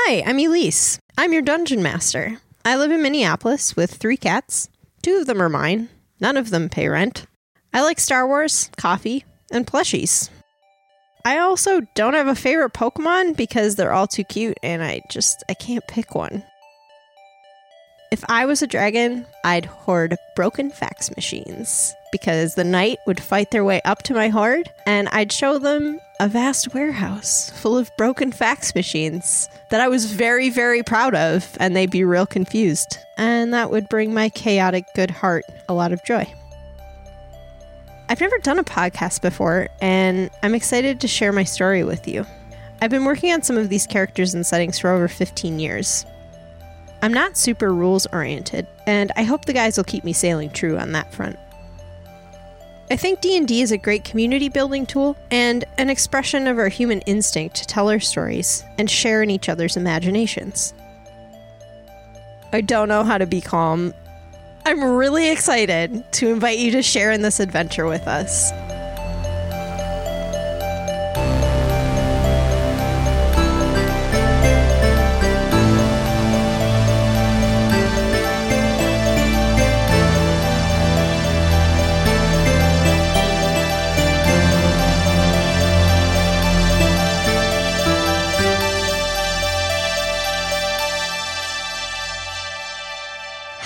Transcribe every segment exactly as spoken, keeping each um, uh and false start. Hi, I'm Elise. I'm your dungeon master. I live in Minneapolis with three cats. Two of them are mine. None of them pay rent. I like Star Wars, coffee, and plushies. I also don't have a favorite Pokemon because they're all too cute and I just, I can't pick one. If I was a dragon, I'd hoard broken fax machines because the knight would fight their way up to my hoard and I'd show them a vast warehouse full of broken fax machines that I was very, very proud of and they'd be real confused. And that would bring my chaotic good heart a lot of joy. I've never done a podcast before, and I'm excited to share my story with you. I've been working on some of these characters and settings for over fifteen years. I'm not super rules-oriented, and I hope the guys will keep me sailing true on that front. I think D and D is a great community-building tool and an expression of our human instinct to tell our stories and share in each other's imaginations. I don't know how to be calm. I'm really excited to invite you to share in this adventure with us.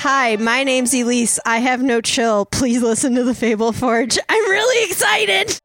Hi, my name's Elise. I have no chill. Please listen to the Fable Forge. I'm really excited!